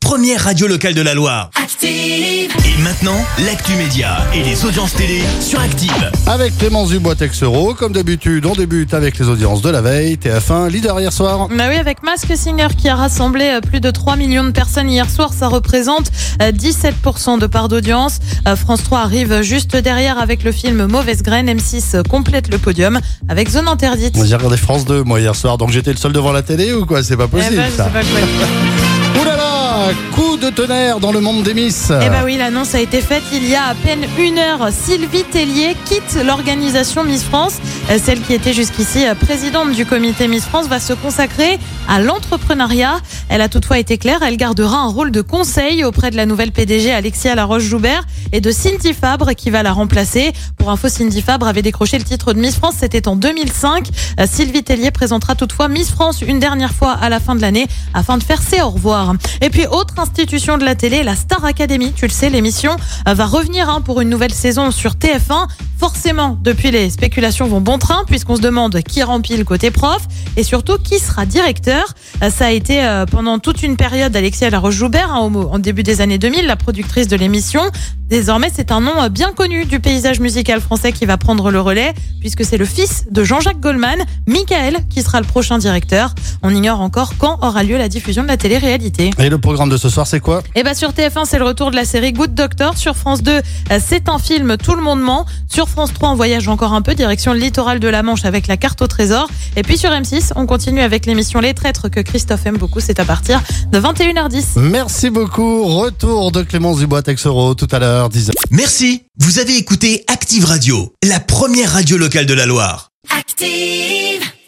première radio locale de la Loire. Active. Et maintenant, l'actu média et les audiences télé sur Active. Avec Clémence Dubois, Texero, comme d'habitude, on débute avec les audiences de la veille. TF1, leader hier soir. Bah oui, avec Masque Singer qui a rassemblé plus de 3 millions de personnes hier soir. Ça représente 17% de part d'audience. France 3 arrive juste derrière avec le film Mauvaise Graine. M6 complète le podium avec Zone Interdite. J'ai regardé France 2, moi, hier soir. Donc j'étais le seul devant la télé ou quoi ? C'est pas possible, ça. Ouh là là ! Coup de tonnerre dans le monde des Miss. Eh ben oui, l'annonce a été faite il y a à peine une heure. Sylvie Tellier quitte l'organisation Miss France. Celle qui était jusqu'ici présidente du comité Miss France va se consacrer à l'entrepreneuriat. Elle a toutefois été claire, elle gardera un rôle de conseil auprès de la nouvelle PDG Alexia Laroche-Joubert et de Cindy Fabre qui va la remplacer. Pour info, Cindy Fabre avait décroché le titre de Miss France, c'était en 2005. Sylvie Tellier présentera toutefois Miss France une dernière fois à la fin de l'année afin de faire ses au revoir. Et puis autre institution de la télé, la Star Academy. Tu le sais, l'émission va revenir pour une nouvelle saison sur TF1. Forcément, depuis, les spéculations vont bon train puisqu'on se demande qui remplit le côté prof et surtout qui sera directeur. Ça a été pendant toute une période Alexia Laroche-Joubert, en début des années 2000, la productrice de l'émission. Désormais, c'est un nom bien connu du paysage musical français qui va prendre le relais puisque c'est le fils de Jean-Jacques Goldman, Michael, qui sera le prochain directeur. On ignore encore quand aura lieu la diffusion de la télé-réalité. Et le programme de ce soir, c'est quoi ? Eh ben, sur TF1, c'est le retour de la série Good Doctor. Sur France 2, c'est un film Tout le monde ment. Sur France 3, on voyage encore un peu direction le littoral de la Manche avec la carte au trésor. Et puis sur M6, on continue avec l'émission Les Traîtres que Christophe aime beaucoup. C'est à partir de 21h10. Merci beaucoup. Retour de Clémence Dubois, Texero, tout à l'heure, 10h. Merci. Vous avez écouté Active Radio, la première radio locale de la Loire. Active!